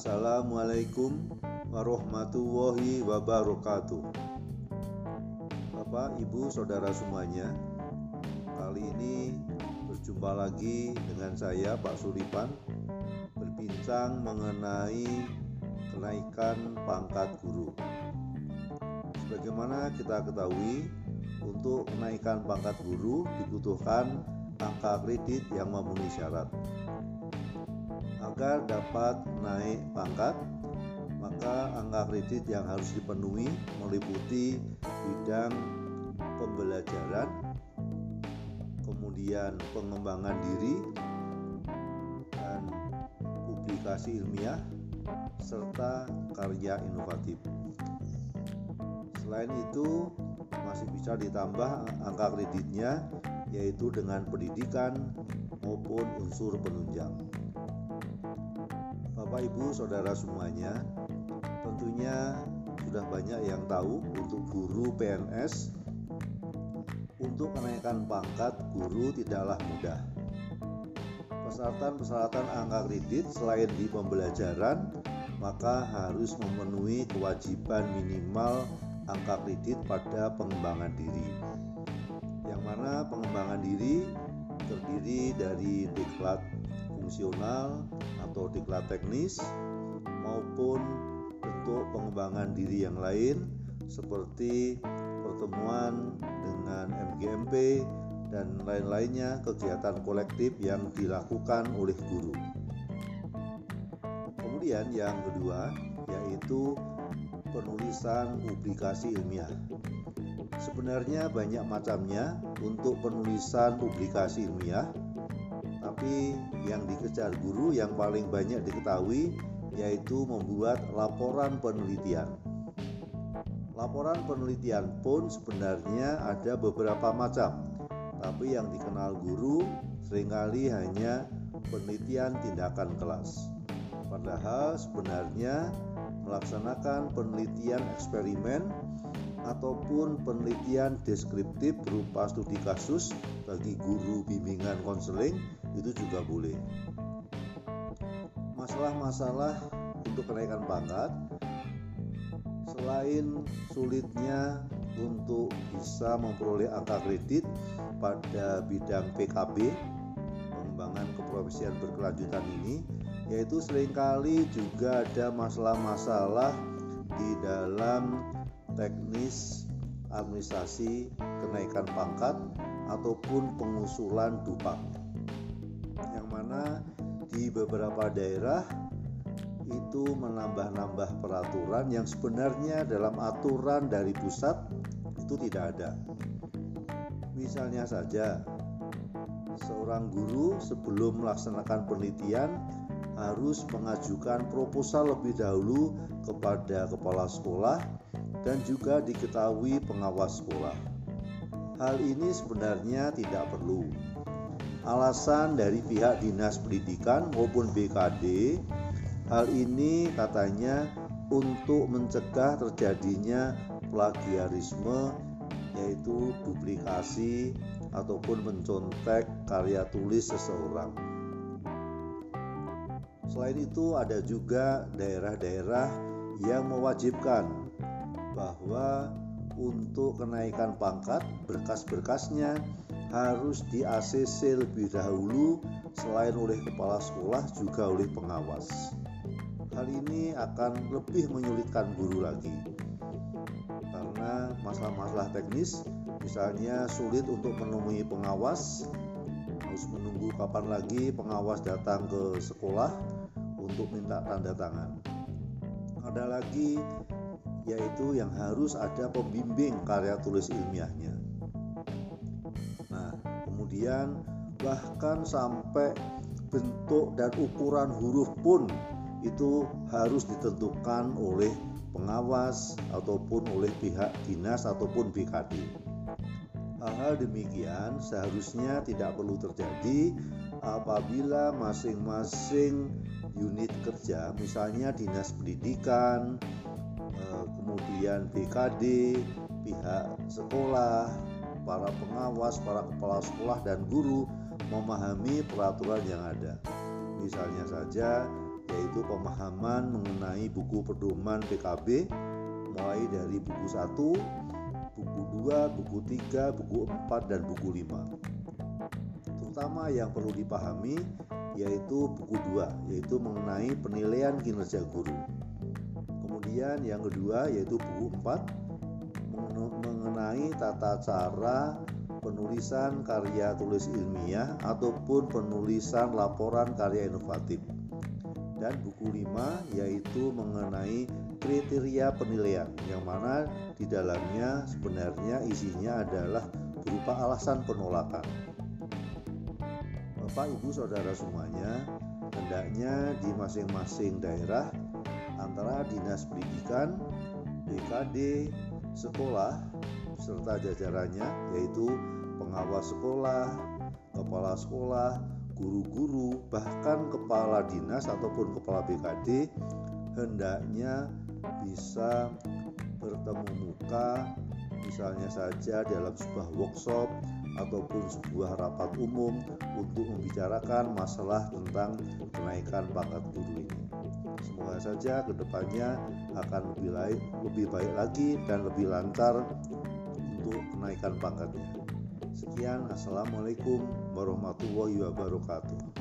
Assalamualaikum warahmatullahi wabarakatuh. Bapak, Ibu, Saudara semuanya, kali ini berjumpa lagi dengan saya, Pak Suripan, berbincang mengenai kenaikan pangkat guru. Sebagaimana kita ketahui, untuk kenaikan pangkat guru dibutuhkan angka kredit yang memenuhi syarat. Agar dapat naik pangkat, maka angka kredit yang harus dipenuhi meliputi bidang pembelajaran, kemudian pengembangan diri, dan publikasi ilmiah, serta karya inovatif. Selain itu, masih bisa ditambah angka kreditnya, yaitu dengan pendidikan maupun unsur penunjang. Bapak, Ibu, Saudara semuanya, tentunya sudah banyak yang tahu untuk guru PNS. Untuk kenaikan pangkat guru tidaklah mudah. Persyaratan angka kredit selain di pembelajaran, maka harus memenuhi kewajiban minimal angka kredit pada pengembangan diri. Yang mana pengembangan diri terdiri dari diklat fungsional atau diklat teknis maupun bentuk pengembangan diri yang lain seperti pertemuan dengan MGMP dan lain-lainnya, kegiatan kolektif yang dilakukan oleh guru. Kemudian yang kedua yaitu penulisan publikasi ilmiah. Sebenarnya banyak macamnya untuk penulisan publikasi ilmiah, tapi yang dikejar guru yang paling banyak diketahui yaitu membuat laporan penelitian. Laporan penelitian pun sebenarnya ada beberapa macam, tapi yang dikenal guru seringkali hanya penelitian tindakan kelas. Padahal sebenarnya melaksanakan penelitian eksperimen ataupun penelitian deskriptif berupa studi kasus bagi guru bimbingan konseling itu juga boleh. Masalah-masalah untuk kenaikan pangkat selain sulitnya untuk bisa memperoleh angka kredit pada bidang PKB, pengembangan keprofesian berkelanjutan ini, yaitu seringkali juga ada masalah-masalah di dalam teknis administrasi kenaikan pangkat ataupun pengusulan dupak, yang mana di beberapa daerah itu menambah-nambah peraturan yang sebenarnya dalam aturan dari pusat itu tidak ada. Misalnya saja, seorang guru sebelum melaksanakan penelitian harus mengajukan proposal lebih dahulu kepada kepala sekolah dan juga diketahui pengawas sekolah. Hal ini sebenarnya tidak perlu. Alasan dari pihak Dinas Pendidikan maupun BKD, hal ini katanya untuk mencegah terjadinya plagiarisme, yaitu duplikasi ataupun mencontek karya tulis seseorang. Selain itu, ada juga daerah-daerah yang mewajibkan bahwa untuk kenaikan pangkat, berkas-berkasnya harus di-ACC lebih dahulu selain oleh kepala sekolah juga oleh pengawas. Hal ini akan lebih menyulitkan guru lagi karena masalah-masalah teknis, misalnya sulit untuk menemui pengawas, harus menunggu kapan lagi pengawas datang ke sekolah untuk minta tanda tangan. Ada lagi yaitu yang harus ada pembimbing karya tulis ilmiahnya. Nah, kemudian bahkan sampai bentuk dan ukuran huruf pun itu harus ditentukan oleh pengawas ataupun oleh pihak dinas ataupun BKD. Hal-hal demikian seharusnya tidak perlu terjadi apabila masing-masing unit kerja, misalnya Dinas Pendidikan, kemudian BKD, pihak sekolah, para pengawas, para kepala sekolah dan guru memahami peraturan yang ada. Misalnya saja yaitu pemahaman mengenai buku pedoman PKB, mulai dari buku 1, buku 2, buku 3, buku 4, dan buku 5. Terutama yang perlu dipahami yaitu buku 2, yaitu mengenai penilaian kinerja guru. Kemudian yang kedua yaitu buku 4 mengenai tata cara penulisan karya tulis ilmiah ataupun penulisan laporan karya inovatif. Dan buku 5 yaitu mengenai kriteria penilaian, yang mana di dalamnya sebenarnya isinya adalah berupa alasan penolakan. Bapak, Ibu, Saudara semuanya, hendaknya di masing-masing daerah antara dinas pendidikan, BKD, sekolah, serta jajarannya yaitu pengawas sekolah, kepala sekolah, guru-guru, bahkan kepala dinas ataupun kepala BKD hendaknya bisa bertemu muka, misalnya saja dalam sebuah workshop ataupun sebuah rapat umum untuk membicarakan masalah tentang kenaikan pangkat guru ini. Semoga saja kedepannya akan lebih baik lagi dan lebih lancar untuk kenaikan pangkatnya. Sekian, assalamualaikum warahmatullahi wabarakatuh.